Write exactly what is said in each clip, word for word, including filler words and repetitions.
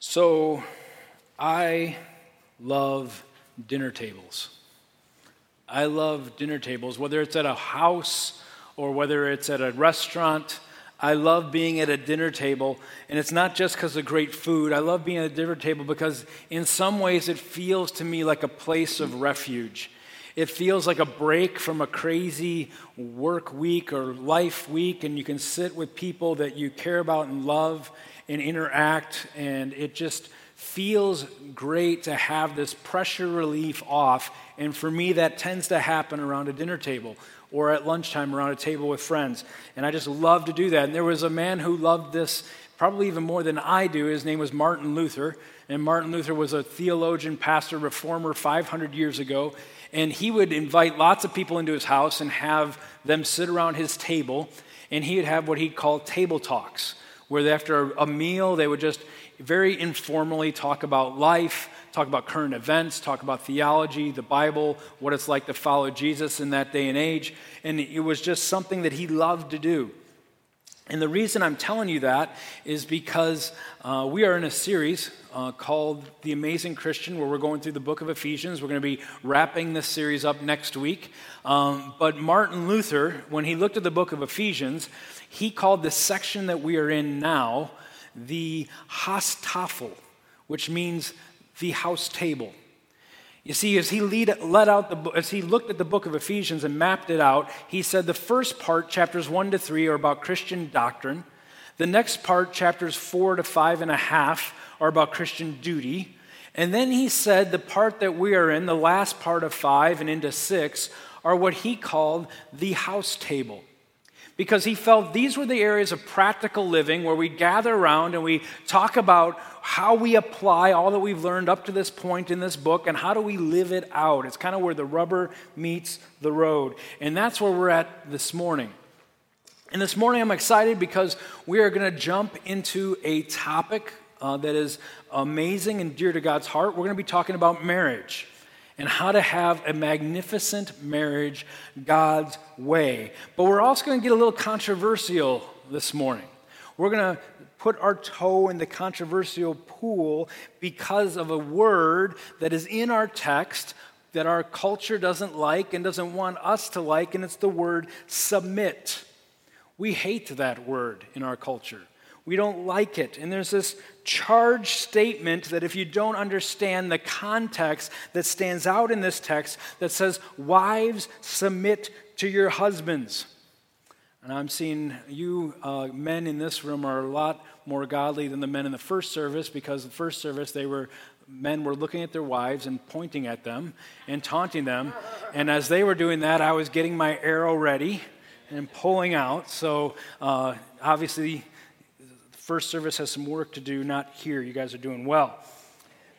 So I love dinner tables. I love dinner tables, whether it's at a house or whether it's at a restaurant. I love being at a dinner table, and it's not just because of great food. I love being at a dinner table because in some ways it feels to me like a place of refuge. It feels like a break from a crazy work week or life week, and you can sit with people that you care about and love and interact, and it just feels great to have this pressure relief off. And for me, that tends to happen around a dinner table or at lunchtime around a table with friends. And I just love to do that. And there was a man who loved this probably even more than I do. His name was Martin Luther. And Martin Luther was a theologian, pastor, reformer five hundred years ago. And he would invite lots of people into his house and have them sit around his table, and he would have what he'd call table talks, where after a meal they would just very informally talk about life, talk about current events, talk about theology, the Bible, what it's like to follow Jesus in that day and age. And it was just something that he loved to do. And the reason I'm telling you that is because uh, we are in a series uh, called The Amazing Christian, where we're going through the book of Ephesians. We're going to be wrapping this series up next week. Um, but Martin Luther, when he looked at the book of Ephesians, he called the section that we are in now the Hastafel, which means the house table. You see, as he lead, let out the, as he looked at the book of Ephesians and mapped it out, he said the first part, chapters one to three, are about Christian doctrine. The next part, chapters four to five and a half, are about Christian duty. And then he said the part that we are in, the last part of five and into six, are what he called the house table. Because he felt these were the areas of practical living where we gather around and we talk about how we apply all that we've learned up to this point in this book and how do we live it out. It's kind of where the rubber meets the road. And that's where we're at this morning. And this morning I'm excited because we are going to jump into a topic uh, that is amazing and dear to God's heart. We're going to be talking about marriage and how to have a magnificent marriage God's way. But we're also going to get a little controversial this morning. We're going to put our toe in the controversial pool because of a word that is in our text that our culture doesn't like and doesn't want us to like, and it's the word submit. We hate that word in our culture. We don't like it. And there's this charge statement that if you don't understand the context that stands out in this text that says, wives, submit to your husbands. And I'm seeing you uh, men in this room are a lot more godly than the men in the first service, because the first service they were men were looking at their wives and pointing at them and taunting them. And as they were doing that, I was getting my arrow ready and pulling out. So uh, obviously... First service has some work to do, not here. You guys are doing well.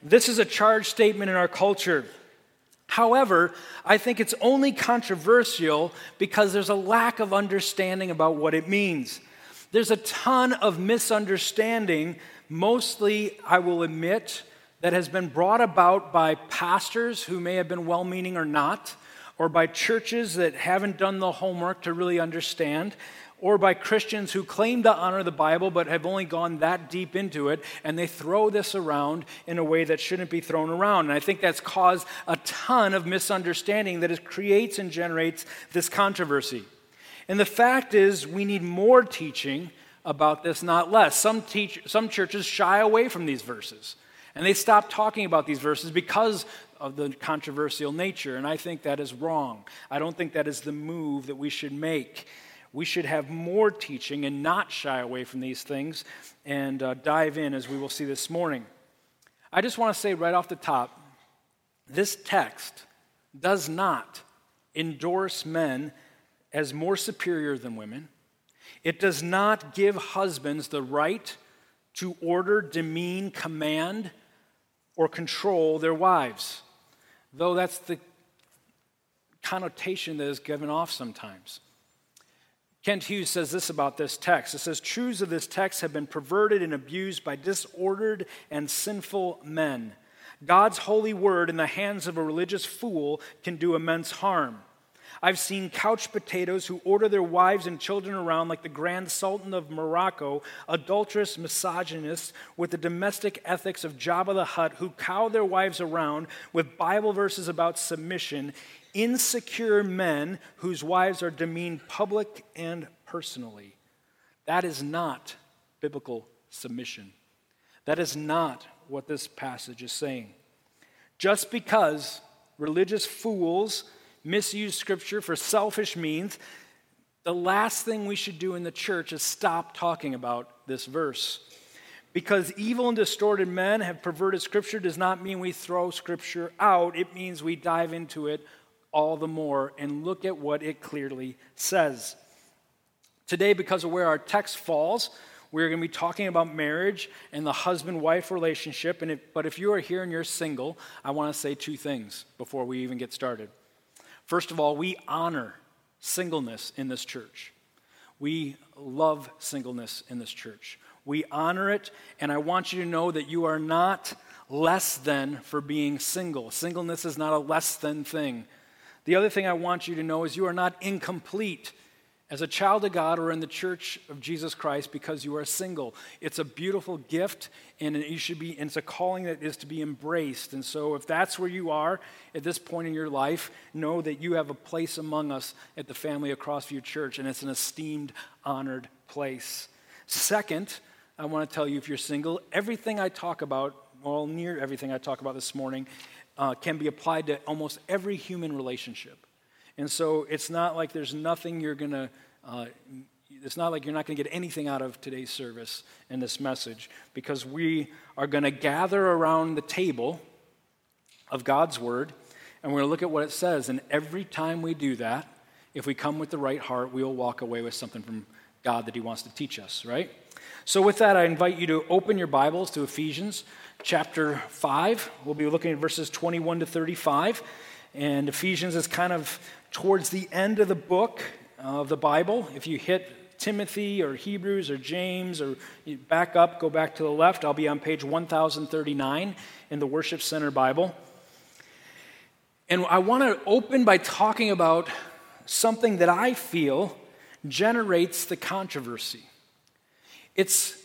This is a charge statement in our culture. However, I think it's only controversial because there's a lack of understanding about what it means. There's a ton of misunderstanding, mostly, I will admit, that has been brought about by pastors who may have been well-meaning or not, or by churches that haven't done the homework to really understand, or by Christians who claim to honor the Bible but have only gone that deep into it, and they throw this around in a way that shouldn't be thrown around. And I think that's caused a ton of misunderstanding that it creates and generates this controversy. And the fact is, we need more teaching about this, not less. Some teach, some churches shy away from these verses, and they stop talking about these verses because of the controversial nature, and I think that is wrong. I don't think that is the move that we should make. We should have more teaching and not shy away from these things and uh, dive in, as we will see this morning. I just want to say right off the top, this text does not endorse men as more superior than women. It does not give husbands the right to order, demean, command, or control their wives, though that's the connotation that is given off sometimes. Kent Hughes says this about this text. It says, truths of this text have been perverted and abused by disordered and sinful men. God's holy word in the hands of a religious fool can do immense harm. I've seen couch potatoes who order their wives and children around like the Grand Sultan of Morocco, adulterous misogynists with the domestic ethics of Jabba the Hutt who cow their wives around with Bible verses about submission, insecure men whose wives are demeaned public and personally. That is not biblical submission. That is not what this passage is saying. Just because religious fools misuse Scripture for selfish means, the last thing we should do in the church is stop talking about this verse. Because evil and distorted men have perverted Scripture does not mean we throw Scripture out. It means we dive into it all the more and look at what it clearly says. Today, because of where our text falls, we're going to be talking about marriage and the husband-wife relationship. And if, but if you are here and you're single, I want to say two things before we even get started. First of all, we honor singleness in this church. We love singleness in this church. We honor it, and I want you to know that you are not less than for being single. Singleness is not a less than thing. The other thing I want you to know is you are not incomplete as a child of God or in the church of Jesus Christ because you are single. It's a beautiful gift, and you should be, and it's a calling that is to be embraced. And so if that's where you are at this point in your life, know that you have a place among us at the family of Crossview Church, and it's an esteemed, honored place. Second, I want to tell you if you're single, everything I talk about, well, near everything I talk about this morning, uh, can be applied to almost every human relationship. And so it's not like there's nothing you're going to, uh, it's not like you're not going to get anything out of today's service and this message, because we are going to gather around the table of God's Word, and we're going to look at what it says. And every time we do that, if we come with the right heart, we'll walk away with something from God that He wants to teach us, right? So with that, I invite you to open your Bibles to Ephesians chapter five. We'll be looking at verses twenty-one to thirty-five. And Ephesians is kind of towards the end of the book of the Bible. If you hit Timothy or Hebrews or James or you back up, go back to the left, I'll be on page one thousand thirty-nine in the Worship Center Bible. And I want to open by talking about something that I feel generates the controversy. It's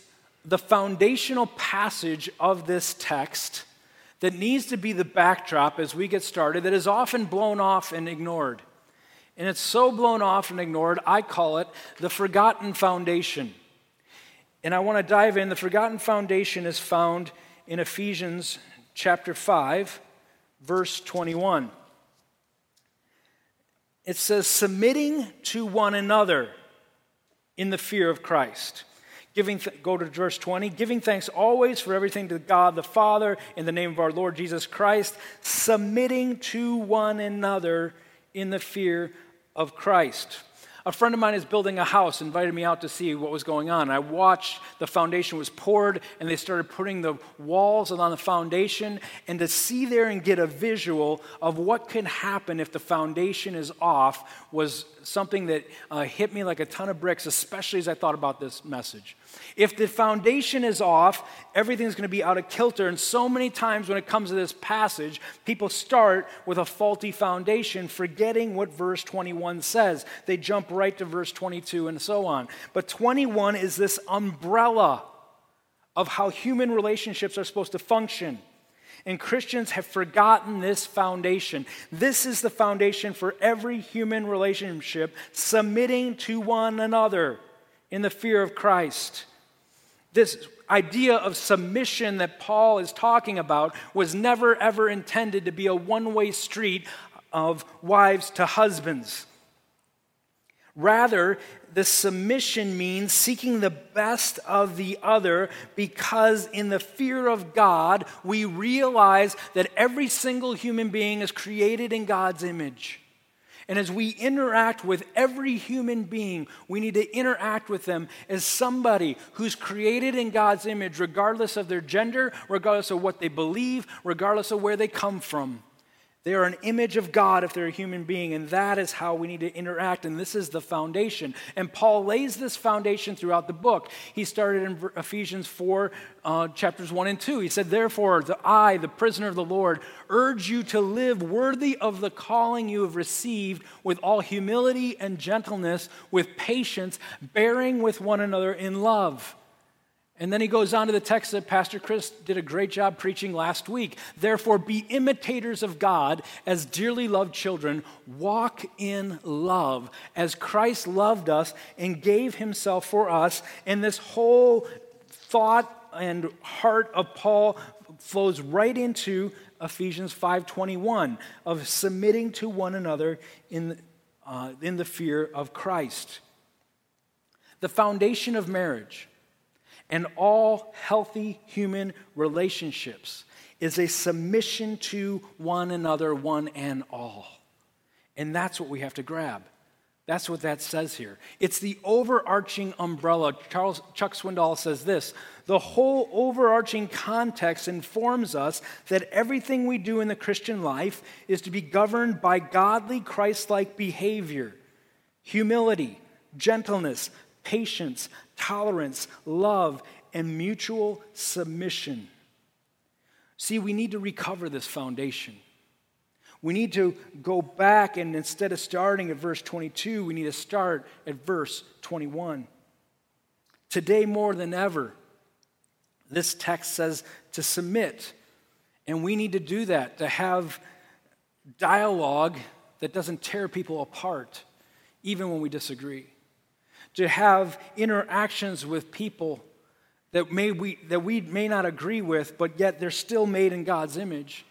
the foundational passage of this text that needs to be the backdrop as we get started, that is often blown off and ignored. And it's so blown off and ignored, I call it the forgotten foundation. And I want to dive in. The forgotten foundation is found in Ephesians chapter five, verse twenty-one. It says, submitting to one another in the fear of Christ. Giving th- go to verse twenty, giving thanks always for everything to God the Father in the name of our Lord Jesus Christ, submitting to one another in the fear of Christ. A friend of mine is building a house, invited me out to see what was going on. I watched, the foundation was poured, and they started putting the walls on the foundation, and to see there and get a visual of what can happen if the foundation is off was something that uh, hit me like a ton of bricks, especially as I thought about this message. If the foundation is off, everything's going to be out of kilter. And so many times when it comes to this passage, people start with a faulty foundation, forgetting what verse twenty-one says. They jump right to verse twenty-two and so on. But twenty-one is this umbrella of how human relationships are supposed to function. And Christians have forgotten this foundation. This is the foundation for every human relationship, submitting to one another in the fear of Christ. This idea of submission that Paul is talking about was never, ever intended to be a one-way street of wives to husbands. Rather, the submission means seeking the best of the other, because in the fear of God, we realize that every single human being is created in God's image. And as we interact with every human being, we need to interact with them as somebody who's created in God's image, regardless of their gender, regardless of what they believe, regardless of where they come from. They are an image of God if they're a human being, and that is how we need to interact, and this is the foundation. And Paul lays this foundation throughout the book. He started in Ephesians four, uh, chapters one and two. He said, therefore, the I, the prisoner of the Lord, urge you to live worthy of the calling you have received with all humility and gentleness, with patience, bearing with one another in love. And then he goes on to the text that Pastor Chris did a great job preaching last week. Therefore, be imitators of God as dearly loved children. Walk in love as Christ loved us and gave himself for us. And this whole thought and heart of Paul flows right into Ephesians five twenty-one of submitting to one another in, uh, in the fear of Christ. The foundation of marriage and all healthy human relationships is a submission to one another, one and all. And that's what we have to grab. That's what that says here. It's the overarching umbrella. Charles Chuck Swindoll says this: the whole overarching context informs us that everything we do in the Christian life is to be governed by godly, Christ-like behavior, humility, gentleness, patience, tolerance, love, and mutual submission. See, we need to recover this foundation. We need to go back, and instead of starting at verse twenty-two, we need to start at verse twenty-one. Today, more than ever, this text says to submit, and we need to do that, to have dialogue that doesn't tear people apart, even when we disagree. To have interactions with people that may we that we may not agree with, but yet they're still made in God's image.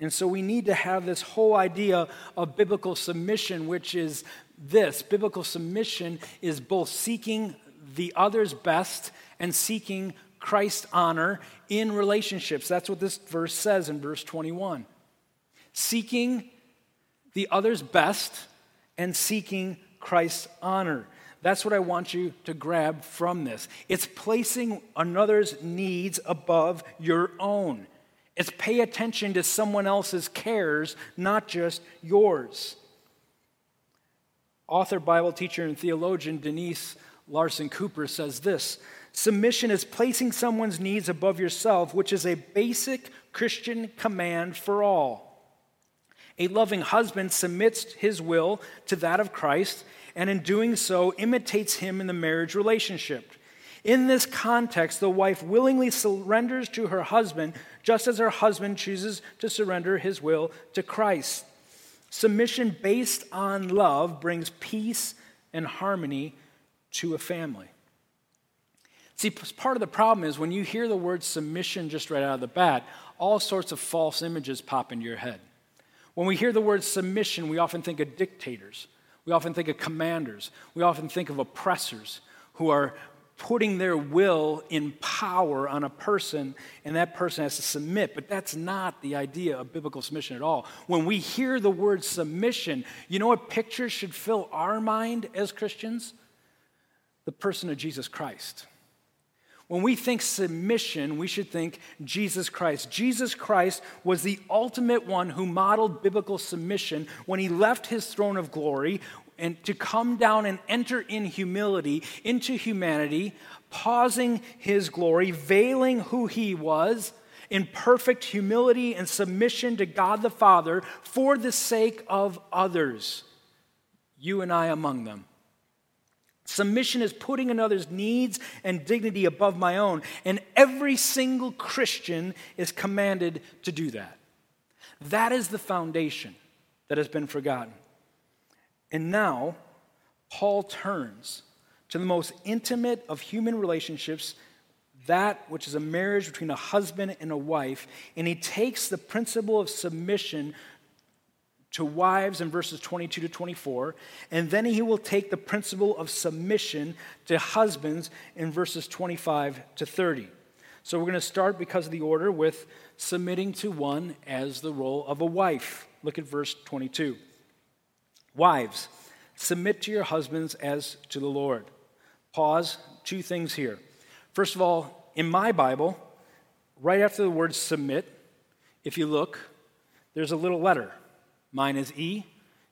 And so we need to have this whole idea of biblical submission, which is this. Biblical submission is both seeking the other's best and seeking Christ's honor in relationships. That's what this verse says in verse twenty-one. Seeking the other's best and seeking Christ's honor. That's what I want you to grab from this. It's placing another's needs above your own. It's pay attention to someone else's cares, not just yours. Author, Bible teacher, and theologian Denise Larson Cooper says this: submission is placing someone's needs above yourself, which is a basic Christian command for all. A loving husband submits his will to that of Christ, and in doing so, imitates him in the marriage relationship. In this context, the wife willingly surrenders to her husband, just as her husband chooses to surrender his will to Christ. Submission based on love brings peace and harmony to a family. See, part of the problem is when you hear the word submission just right out of the bat, all sorts of false images pop into your head. When we hear the word submission, we often think of dictators. We often think of commanders. We often think of oppressors who are putting their will in power on a person, and that person has to submit. But that's not the idea of biblical submission at all. When we hear the word submission, you know what picture should fill our mind as Christians? The person of Jesus Christ. When we think submission, we should think Jesus Christ. Jesus Christ was the ultimate one who modeled biblical submission when he left his throne of glory and to come down and enter in humility into humanity, pausing his glory, veiling who he was in perfect humility and submission to God the Father for the sake of others, you and I among them. Submission is putting another's needs and dignity above my own, and every single Christian is commanded to do that. That is the foundation that has been forgotten. And now, Paul turns to the most intimate of human relationships, that which is a marriage between a husband and a wife, and he takes the principle of submission to wives in verses twenty-two to twenty-four, and then he will take the principle of submission to husbands in verses twenty-five to thirty. So we're going to start, because of the order, with submitting to one as the role of a wife. Look at verse twenty-two. Wives, submit to your husbands as to the Lord. Pause, two things here. First of all, in my Bible, right after the word submit, if you look, there's a little letter. Mine is E.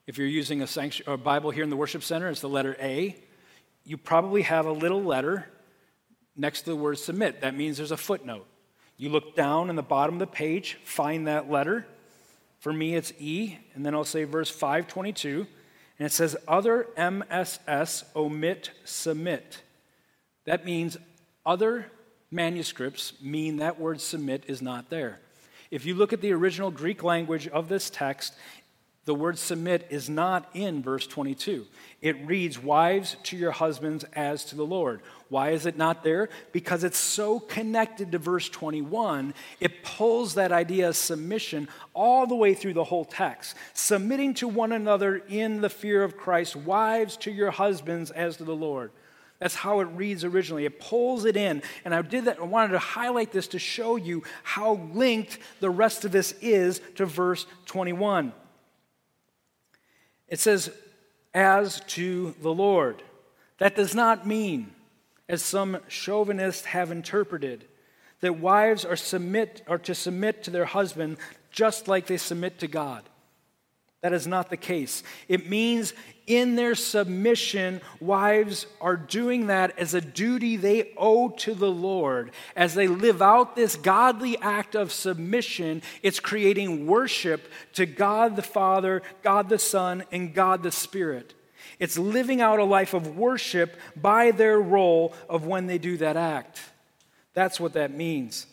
If you're using a, sanctu- a Bible here in the worship center, it's the letter A. You probably have a little letter next to the word submit. That means there's a footnote. You look down in the bottom of the page, find that letter. For me, it's E, and then I'll say verse five twenty-two, and it says, other M S S omit submit. That means other manuscripts mean that word submit is not there. If you look at the original Greek language of this text, the word submit is not in verse twenty-two. It reads, wives to your husbands as to the Lord. Why is it not there? Because it's so connected to verse twenty-one, it pulls that idea of submission all the way through the whole text. Submitting to one another in the fear of Christ, wives to your husbands as to the Lord. That's how it reads originally. It pulls it in. And I did that. I wanted to highlight this to show you how linked the rest of this is to verse twenty-one. It says, as to the Lord. That does not mean, as some chauvinists have interpreted, that wives are submit are to submit to their husband just like they submit to God. That is not the case. It means in their submission, wives are doing that as a duty they owe to the Lord. As they live out this godly act of submission, it's creating worship to God the Father, God the Son, and God the Spirit. It's living out a life of worship by their role of when they do that act. That's what that means.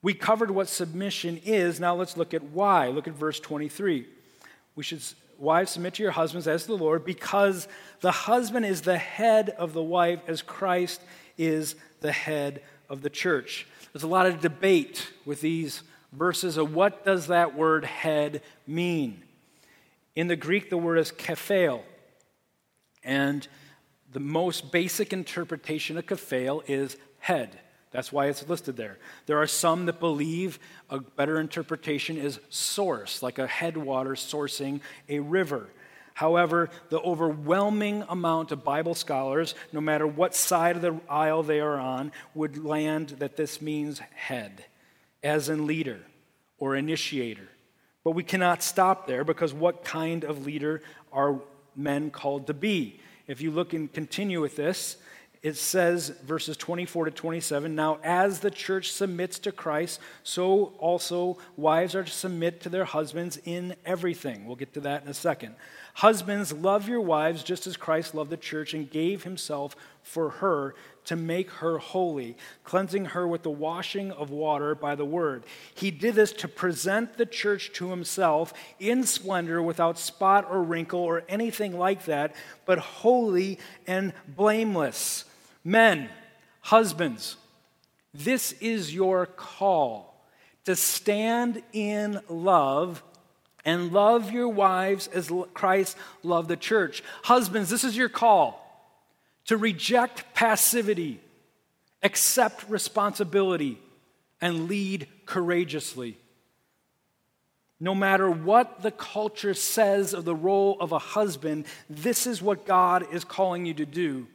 We covered what submission is. Now let's look at why. Look at verse twenty-three. We should, wives, submit to your husbands as the Lord, because the husband is the head of the wife as Christ is the head of the church. There's a lot of debate with these verses of what does that word head mean. In the Greek, the word is kephale. And the most basic interpretation of kephale is head. That's why it's listed there. There are some that believe a better interpretation is source, like a headwater sourcing a river. However, the overwhelming amount of Bible scholars, no matter what side of the aisle they are on, would land that this means head, as in leader or initiator. But we cannot stop there, because what kind of leader are men called to be? If you look and continue with this, it says, verses twenty-four to twenty-seven, now as the church submits to Christ, so also wives are to submit to their husbands in everything. We'll get to that in a second. Husbands, love your wives just as Christ loved the church and gave himself for her to make her holy, cleansing her with the washing of water by the word. He did this to present the church to himself in splendor, without spot or wrinkle or anything like that, but holy and blameless. Men, husbands, this is your call, to stand in love and love your wives as Christ loved the church. Husbands, this is your call, to reject passivity, accept responsibility, and lead courageously. No matter what the culture says of the role of a husband, this is what God is calling you to do.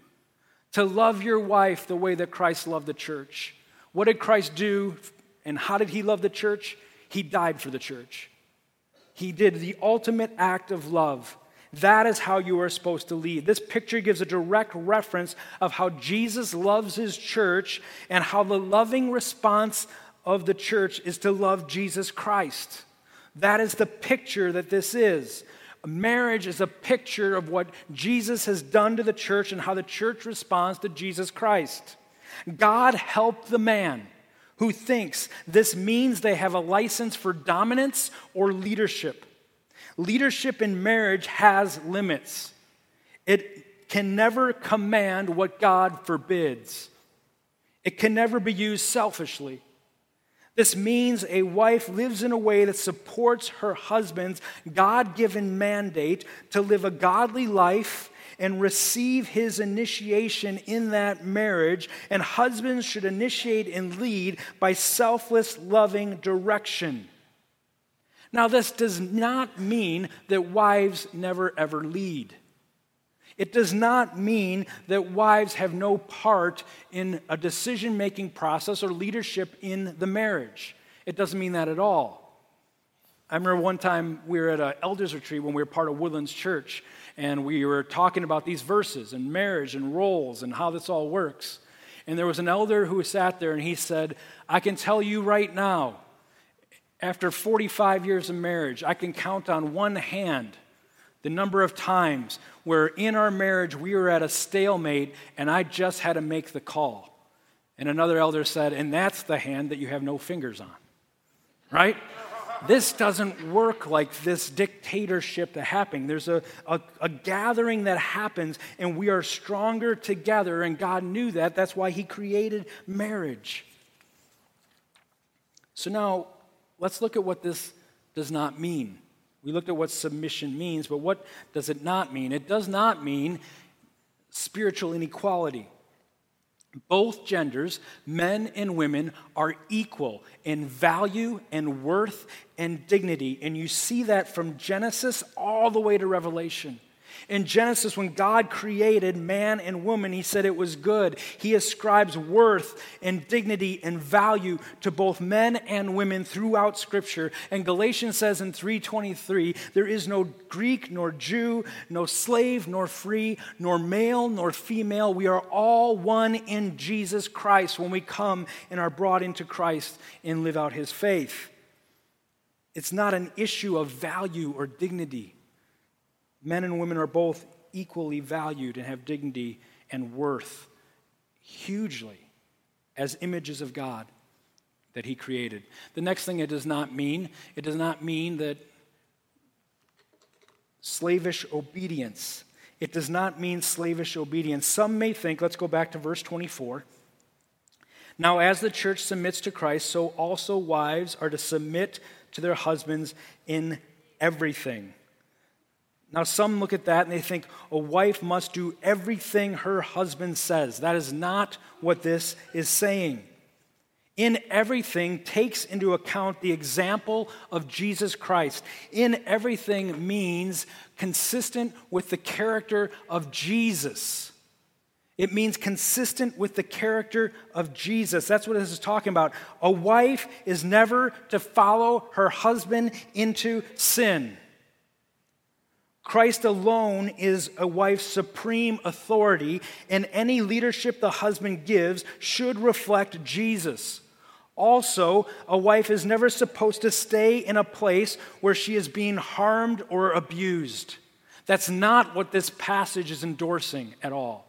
To love your wife the way that Christ loved the church. What did Christ do, and how did he love the church? He died for the church. He did the ultimate act of love. That is how you are supposed to lead. This picture gives a direct reference of how Jesus loves his church, and how the loving response of the church is to love Jesus Christ. That is the picture that this is. Marriage is a picture of what Jesus has done to the church and how the church responds to Jesus Christ. God help the man who thinks this means they have a license for dominance or leadership. Leadership in marriage has limits. It can never command what God forbids. It can never be used selfishly. This means a wife lives in a way that supports her husband's God-given mandate to live a godly life and receive his initiation in that marriage. And husbands should initiate and lead by selfless, loving direction. Now, this does not mean that wives never, ever lead. It does not mean that wives have no part in a decision-making process or leadership in the marriage. It doesn't mean that at all. I remember one time we were at an elders retreat when we were part of Woodlands Church, and we were talking about these verses and marriage and roles and how this all works. And there was an elder who sat there, and he said, I can tell you right now, after forty-five years of marriage, I can count on one hand the number of times where in our marriage we were at a stalemate and I just had to make the call. And another elder said, and that's the hand that you have no fingers on, right? This doesn't work like this dictatorship that's happening. There's a, a, a gathering that happens, and we are stronger together, and God knew that. That's why he created marriage. So now, let's look at what this does not mean. We looked at what submission means, but what does it not mean? It does not mean spiritual inequality. Both genders, men and women, are equal in value and worth and dignity. And you see that from Genesis all the way to Revelation. In Genesis, when God created man and woman, he said it was good. He ascribes worth and dignity and value to both men and women throughout Scripture. And Galatians says in three twenty-three, there is no Greek nor Jew, no slave nor free, nor male nor female. We are all one in Jesus Christ when we come and are brought into Christ and live out his faith. It's not an issue of value or dignity. Men and women are both equally valued and have dignity and worth hugely as images of God that he created. The next thing it does not mean, it does not mean that slavish obedience. It does not mean slavish obedience. Some may think, let's go back to verse twenty-four. Now as the church submits to Christ, so also wives are to submit to their husbands in everything. Now, some look at that and they think a wife must do everything her husband says. That is not what this is saying. In everything takes into account the example of Jesus Christ. In everything means consistent with the character of Jesus. It means consistent with the character of Jesus. That's what this is talking about. A wife is never to follow her husband into sin. Christ alone is a wife's supreme authority, and any leadership the husband gives should reflect Jesus. Also, a wife is never supposed to stay in a place where she is being harmed or abused. That's not what this passage is endorsing at all.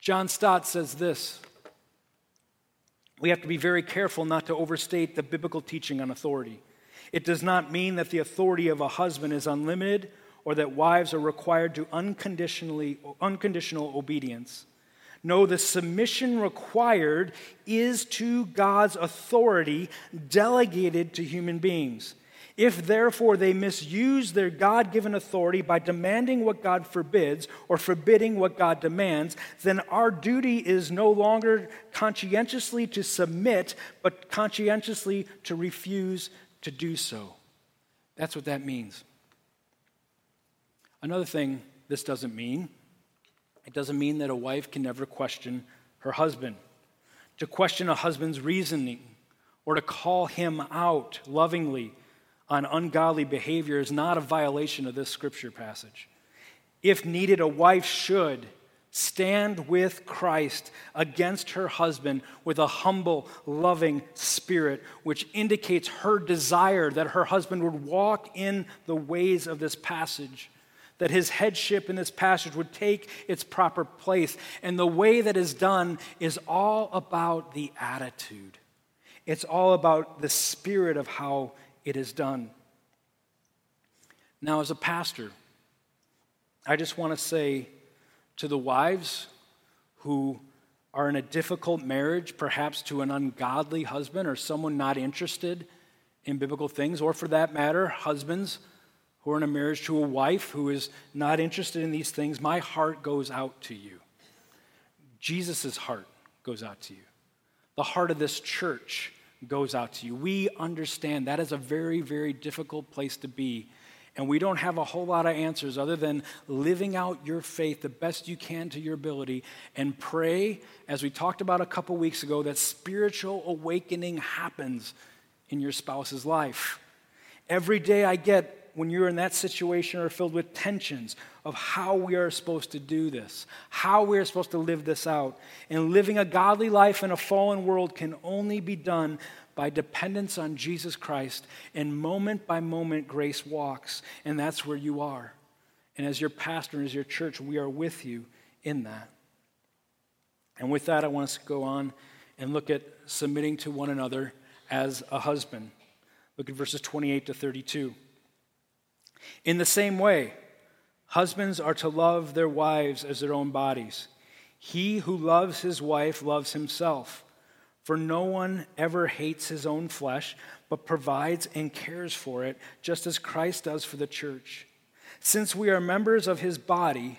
John Stott says this: we have to be very careful not to overstate the biblical teaching on authority. It does not mean that the authority of a husband is unlimited or that wives are required to unconditionally, unconditional obedience. No, the submission required is to God's authority delegated to human beings. If therefore they misuse their God-given authority by demanding what God forbids or forbidding what God demands, then our duty is no longer conscientiously to submit, but conscientiously to refuse to do so. That's what that means. Another thing this doesn't mean, it doesn't mean that a wife can never question her husband. To question a husband's reasoning or to call him out lovingly on ungodly behavior is not a violation of this scripture passage. If needed, a wife should stand with Christ against her husband with a humble, loving spirit, which indicates her desire that her husband would walk in the ways of this passage, that his headship in this passage would take its proper place. And the way that is done is all about the attitude. It's all about the spirit of how it is done. Now, as a pastor, I just want to say to the wives who are in a difficult marriage, perhaps to an ungodly husband or someone not interested in biblical things, or for that matter, husbands who are in a marriage to a wife who is not interested in these things, my heart goes out to you. Jesus' heart goes out to you. The heart of this church goes out to you. We understand that is a very, very difficult place to be. And we don't have a whole lot of answers other than living out your faith the best you can to your ability and pray, as we talked about a couple weeks ago, that spiritual awakening happens in your spouse's life. Every day I get, when you're in that situation, are filled with tensions of how we are supposed to do this, how we are supposed to live this out. And living a godly life in a fallen world can only be done by dependence on Jesus Christ, and moment by moment grace walks, and that's where you are. And as your pastor, as your church, we are with you in that. And with that, I want us to go on and look at submitting to one another as a husband. Look at verses twenty-eight to thirty-two. In the same way, husbands are to love their wives as their own bodies. He who loves his wife loves himself, for no one ever hates his own flesh, but provides and cares for it, just as Christ does for the church. Since we are members of his body,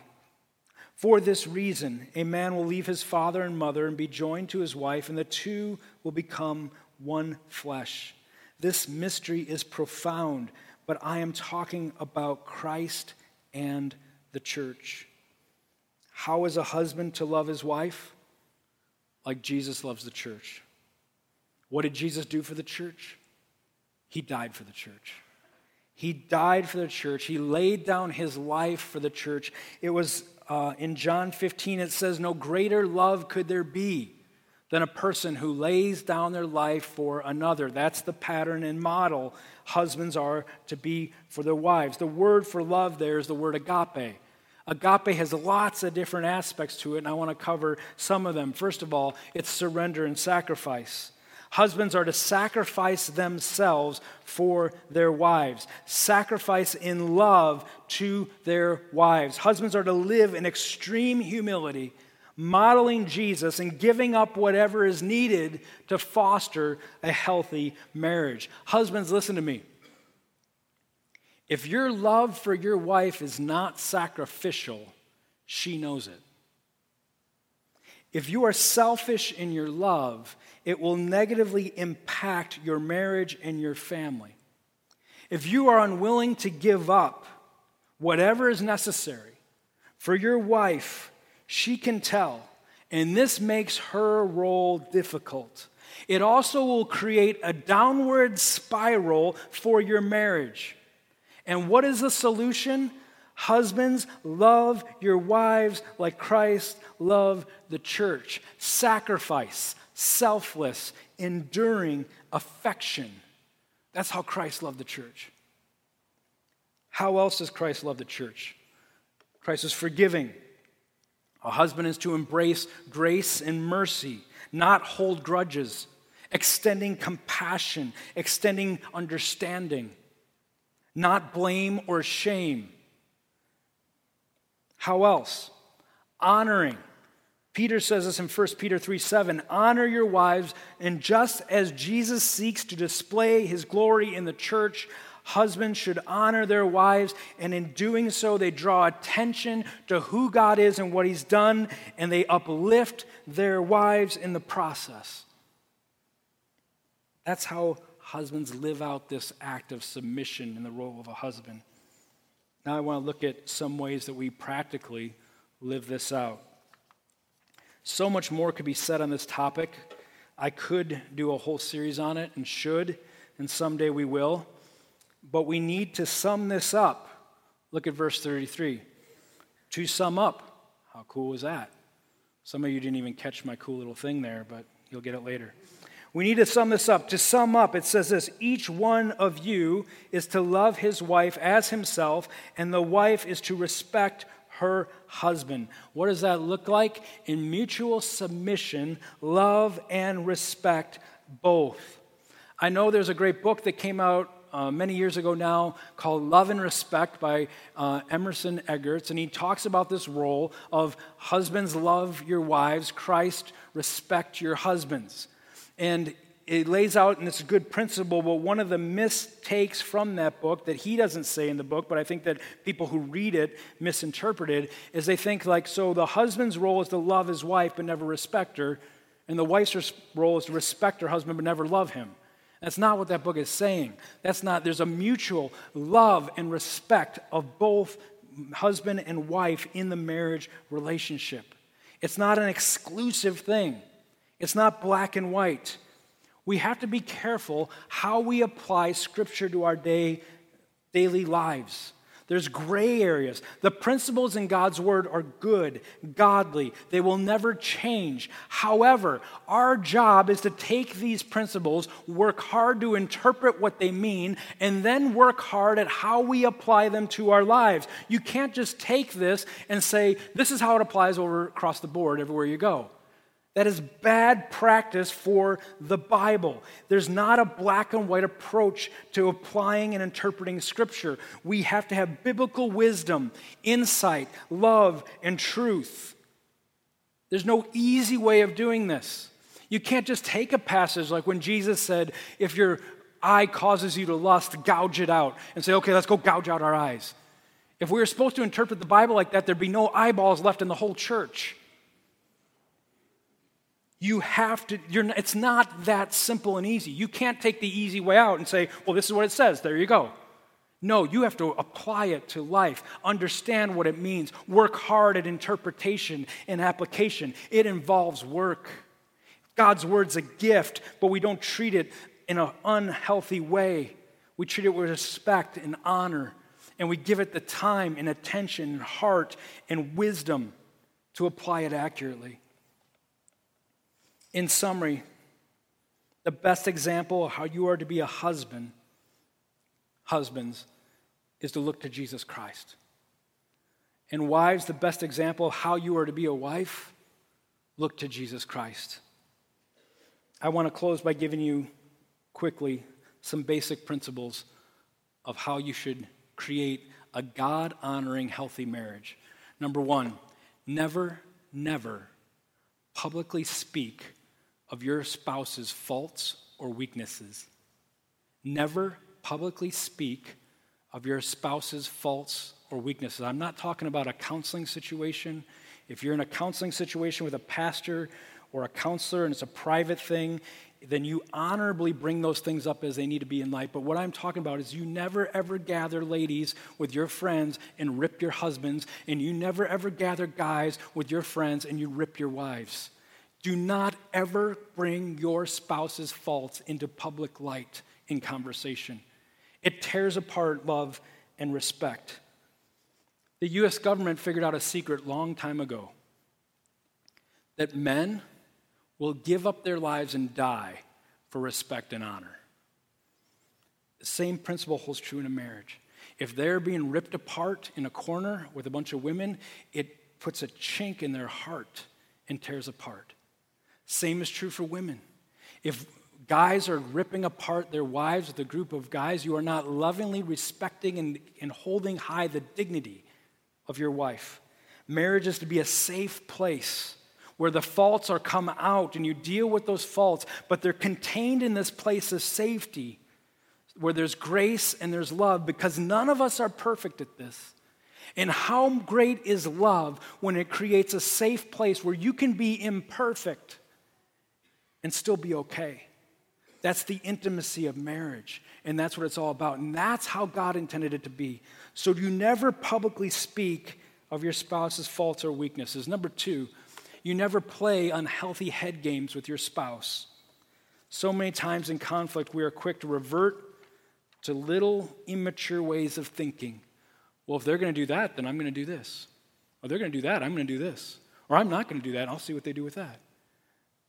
for this reason, a man will leave his father and mother and be joined to his wife, and the two will become one flesh. This mystery is profound, but I am talking about Christ and the church. How is a husband to love his wife? Like Jesus loves the church. What did Jesus do for the church? He died for the church. He died for the church. He laid down his life for the church. It was uh, in John fifteen, it says, no greater love could there be than a person who lays down their life for another. That's the pattern and model husbands are to be for their wives. The word for love there is the word agape. Agape has lots of different aspects to it, and I want to cover some of them. First of all, it's surrender and sacrifice. Husbands are to sacrifice themselves for their wives. Sacrifice in love to their wives. Husbands are to live in extreme humility, modeling Jesus and giving up whatever is needed to foster a healthy marriage. Husbands, listen to me. If your love for your wife is not sacrificial, she knows it. If you are selfish in your love, it will negatively impact your marriage and your family. If you are unwilling to give up whatever is necessary for your wife, she can tell, and this makes her role difficult. It also will create a downward spiral for your marriage. And what is the solution? Husbands, love your wives like Christ loved the church. Sacrifice, selfless, enduring affection. That's how Christ loved the church. How else does Christ love the church? Christ is forgiving. A husband is to embrace grace and mercy, not hold grudges, extending compassion, extending understanding, not blame or shame. How else? Honoring. Peter says this in First Peter three seven, honor your wives, and just as Jesus seeks to display his glory in the church, husbands should honor their wives, and in doing so, they draw attention to who God is and what he's done, and they uplift their wives in the process. That's how husbands live out this act of submission in the role of a husband. Now I want to look at some ways that we practically live this out. So much more could be said on this topic. I could do a whole series on it, and should, and someday we will. But we need to sum this up. Look at verse thirty-three. To sum up. How cool was that? Some of you didn't even catch my cool little thing there, but you'll get it later. We need to sum this up. To sum up, it says this, each one of you is to love his wife as himself, and the wife is to respect her husband. What does that look like? In mutual submission, love and respect both. I know there's a great book that came out Uh, many years ago now, called Love and Respect by uh, Emerson Eggerich, and he talks about this role of husbands love your wives, Christ respect your husbands. And it lays out, and it's a good principle, but one of the mistakes from that book that he doesn't say in the book, but I think that people who read it misinterpret it, is they think like, so the husband's role is to love his wife but never respect her, and the wife's role is to respect her husband but never love him. That's not what that book is saying. That's not, there's a mutual love and respect of both husband and wife in the marriage relationship. It's not an exclusive thing. It's not black and white. We have to be careful how we apply Scripture to our day, daily lives. There's gray areas. The principles in God's word are good, godly. They will never change. However, our job is to take these principles, work hard to interpret what they mean, and then work hard at how we apply them to our lives. You can't just take this and say, this is how it applies over across the board everywhere you go. That is bad practice for the Bible. There's not a black and white approach to applying and interpreting Scripture. We have to have biblical wisdom, insight, love, and truth. There's no easy way of doing this. You can't just take a passage like when Jesus said, if your eye causes you to lust, gouge it out, and say, okay, let's go gouge out our eyes. If we were supposed to interpret the Bible like that, there'd be no eyeballs left in the whole church. You have to, you're, it's not that simple and easy. You can't take the easy way out and say, well, this is what it says, there you go. No, you have to apply it to life, understand what it means, work hard at interpretation and application. It involves work. God's word's a gift, but we don't treat it in an unhealthy way. We treat it with respect and honor, and we give it the time and attention and heart and wisdom to apply it accurately. In summary, the best example of how you are to be a husband, husbands, is to look to Jesus Christ. And wives, the best example of how you are to be a wife, look to Jesus Christ. I want to close by giving you quickly some basic principles of how you should create a God-honoring, healthy marriage. Number one, never, never publicly speak of your spouse's faults or weaknesses. Never publicly speak of your spouse's faults or weaknesses. I'm not talking about a counseling situation. If you're in a counseling situation with a pastor or a counselor and it's a private thing, then you honorably bring those things up as they need to be in light. But what I'm talking about is you never, ever gather ladies with your friends and rip your husbands, and you never, ever gather guys with your friends and you rip your wives. Do not ever bring your spouse's faults into public light in conversation. It tears apart love and respect. The U S government figured out a secret long time ago that men will give up their lives and die for respect and honor. The same principle holds true in a marriage. If they're being ripped apart in a corner with a bunch of women, it puts a chink in their heart and tears apart. Same is true for women. If guys are ripping apart their wives with a group of guys, you are not lovingly respecting and, and holding high the dignity of your wife. Marriage is to be a safe place where the faults are come out and you deal with those faults, but they're contained in this place of safety where there's grace and there's love, because none of us are perfect at this. And how great is love when it creates a safe place where you can be imperfect and still be okay. That's the intimacy of marriage, and that's what it's all about, and that's how God intended it to be. So you never publicly speak of your spouse's faults or weaknesses. Number two, you never play unhealthy head games with your spouse. So many times in conflict, we are quick to revert to little immature ways of thinking. Well, if they're going to do that, then I'm going to do this. Or they're going to do that, I'm going to do this. Or I'm not going to do that, I'll see what they do with that.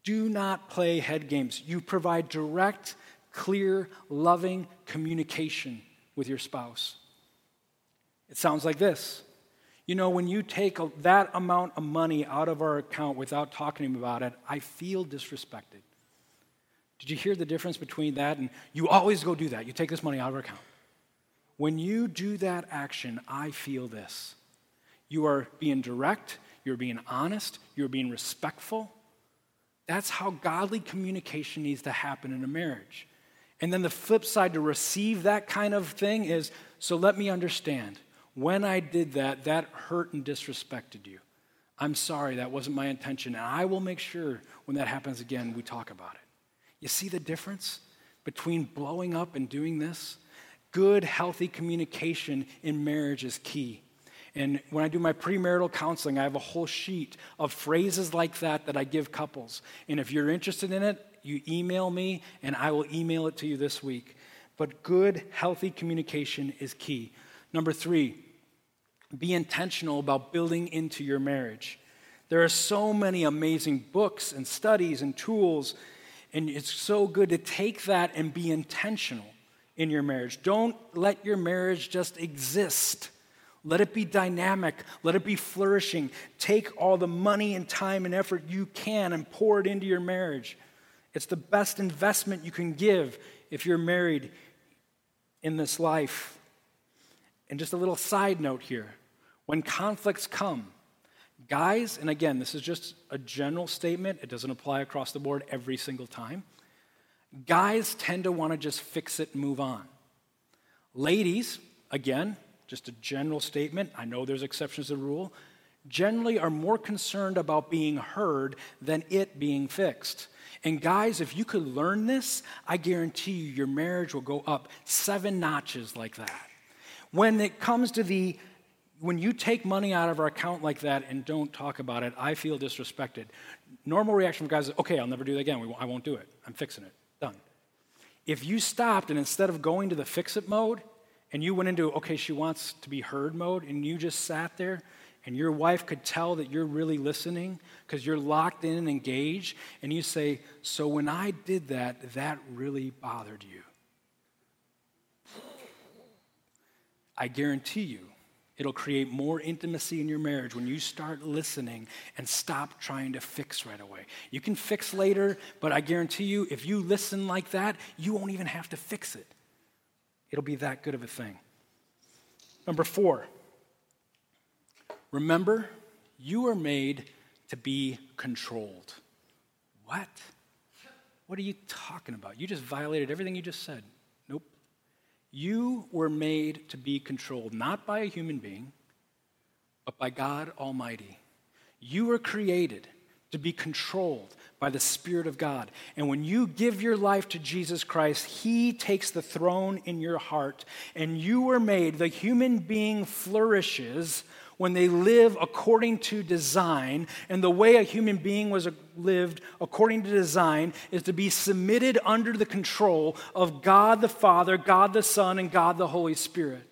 Do not play head games. You provide direct, clear, loving communication with your spouse. It sounds like this. You know, when you take that amount of money out of our account without talking to him about it, I feel disrespected. Did you hear the difference between that and you always go do that? You take this money out of our account. When you do that action, I feel this. You are being direct, you're being honest, you're being respectful. That's how godly communication needs to happen in a marriage. And then the flip side to receive that kind of thing is, so let me understand. When I did that, that hurt and disrespected you. I'm sorry, that wasn't my intention, and I will make sure when that happens again, we talk about it. You see the difference between blowing up and doing this? Good, healthy communication in marriage is key. And when I do my premarital counseling, I have a whole sheet of phrases like that that I give couples. And if you're interested in it, you email me, and I will email it to you this week. But good, healthy communication is key. Number three, be intentional about building into your marriage. There are so many amazing books and studies and tools, and it's so good to take that and be intentional in your marriage. Don't let your marriage just exist. Let it be dynamic. Let it be flourishing. Take all the money and time and effort you can and pour it into your marriage. It's the best investment you can give if you're married in this life. And just a little side note here. When conflicts come, guys, and again, this is just a general statement. It doesn't apply across the board every single time. Guys tend to want to just fix it and move on. Ladies, again, just a general statement. I know there's exceptions to the rule. Generally are more concerned about being heard than it being fixed. And guys, if you could learn this, I guarantee you your marriage will go up seven notches like that. When it comes to the, when you take money out of our account like that and don't talk about it, I feel disrespected. Normal reaction from guys is, okay, I'll never do that again. We won't, I won't do it. I'm fixing it. Done. If you stopped and instead of going to the fix-it mode, and you went into, okay, she wants to be heard mode, and you just sat there, and your wife could tell that you're really listening because you're locked in and engaged, and you say, so when I did that, that really bothered you. I guarantee you, it'll create more intimacy in your marriage when you start listening and stop trying to fix right away. You can fix later, but I guarantee you, if you listen like that, you won't even have to fix it. It'll be that good of a thing. Number four, remember, you are made to be controlled. What? What are you talking about? You just violated everything you just said. Nope. You were made to be controlled, not by a human being, but by God Almighty. You were created to be controlled by the Spirit of God. And when you give your life to Jesus Christ, He takes the throne in your heart, and you were made, the human being flourishes when they live according to design, and the way a human being was lived according to design is to be submitted under the control of God the Father, God the Son, and God the Holy Spirit.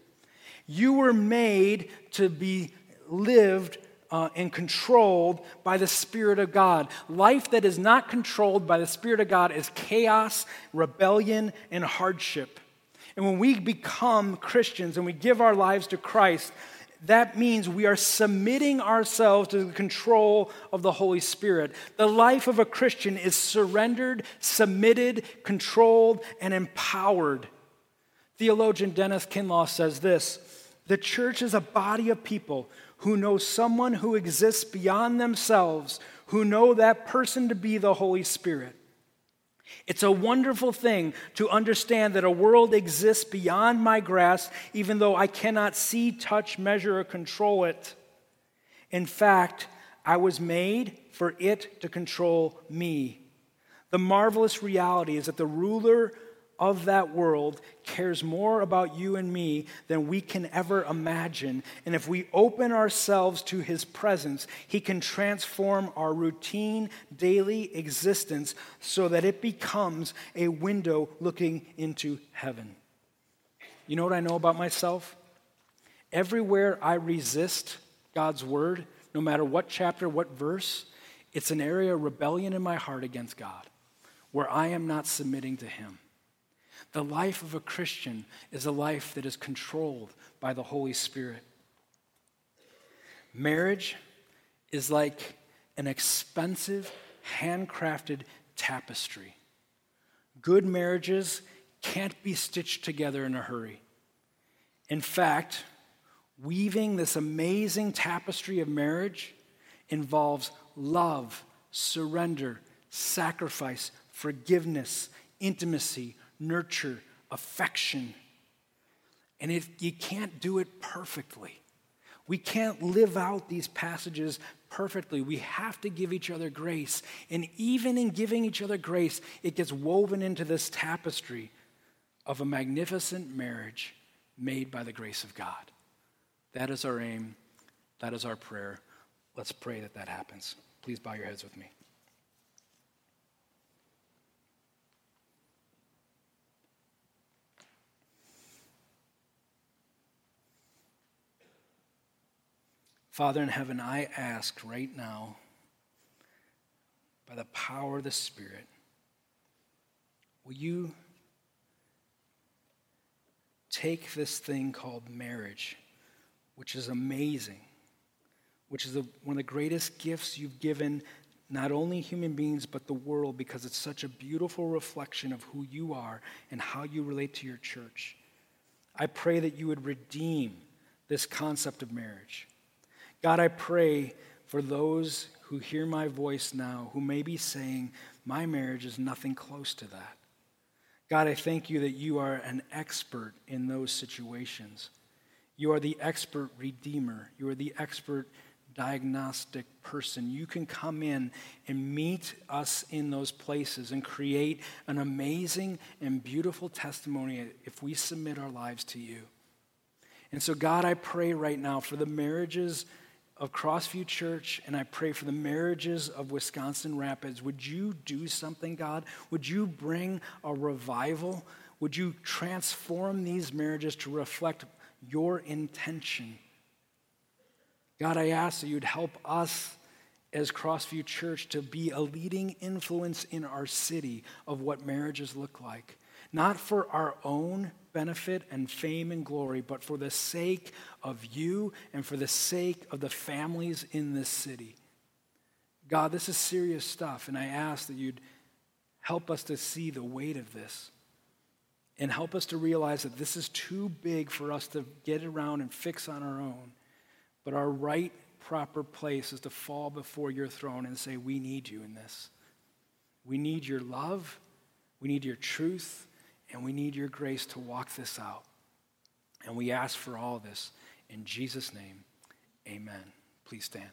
You were made to be lived Uh, and controlled by the Spirit of God. Life that is not controlled by the Spirit of God is chaos, rebellion, and hardship. And when we become Christians and we give our lives to Christ, that means we are submitting ourselves to the control of the Holy Spirit. The life of a Christian is surrendered, submitted, controlled, and empowered. Theologian Dennis Kinlaw says this, "The church is a body of people who know someone who exists beyond themselves, who know that person to be the Holy Spirit. It's a wonderful thing to understand that a world exists beyond my grasp, even though I cannot see, touch, measure, or control it. In fact, I was made for it to control me. The marvelous reality is that the ruler of that world cares more about you and me than we can ever imagine. And if we open ourselves to His presence, He can transform our routine daily existence so that it becomes a window looking into heaven." You know what I know about myself? Everywhere I resist God's word, no matter what chapter, what verse, it's an area of rebellion in my heart against God, where I am not submitting to Him. The life of a Christian is a life that is controlled by the Holy Spirit. Marriage is like an expensive, handcrafted tapestry. Good marriages can't be stitched together in a hurry. In fact, weaving this amazing tapestry of marriage involves love, surrender, sacrifice, forgiveness, intimacy, nurture, affection. And if you can't do it perfectly. We can't live out these passages perfectly. We have to give each other grace. And even in giving each other grace, it gets woven into this tapestry of a magnificent marriage made by the grace of God. That is our aim That is our prayer. Let's pray that that happens. Please bow your heads with me. Father in heaven, I ask right now, by the power of the Spirit, will you take this thing called marriage, which is amazing, which is a, one of the greatest gifts you've given not only human beings but the world, because it's such a beautiful reflection of who you are and how you relate to your church. I pray that you would redeem this concept of marriage. God, I pray for those who hear my voice now, who may be saying, my marriage is nothing close to that. God, I thank you that you are an expert in those situations. You are the expert redeemer. You are the expert diagnostic person. You can come in and meet us in those places and create an amazing and beautiful testimony if we submit our lives to you. And so, God, I pray right now for the marriages of Crossview Church, and I pray for the marriages of Wisconsin Rapids. Would you do something, God? Would you bring a revival? Would you transform these marriages to reflect your intention? God, I ask that you'd help us as Crossview Church to be a leading influence in our city of what marriages look like, not for our own benefit and fame and glory, but for the sake of you and for the sake of the families in this city. God, this is serious stuff, and I ask that you'd help us to see the weight of this and help us to realize that this is too big for us to get around and fix on our own, but our right, proper place is to fall before your throne and say, we need you in this. We need your love, we need your truth, and we need your grace to walk this out. And we ask for all this in Jesus' name, amen. Please stand.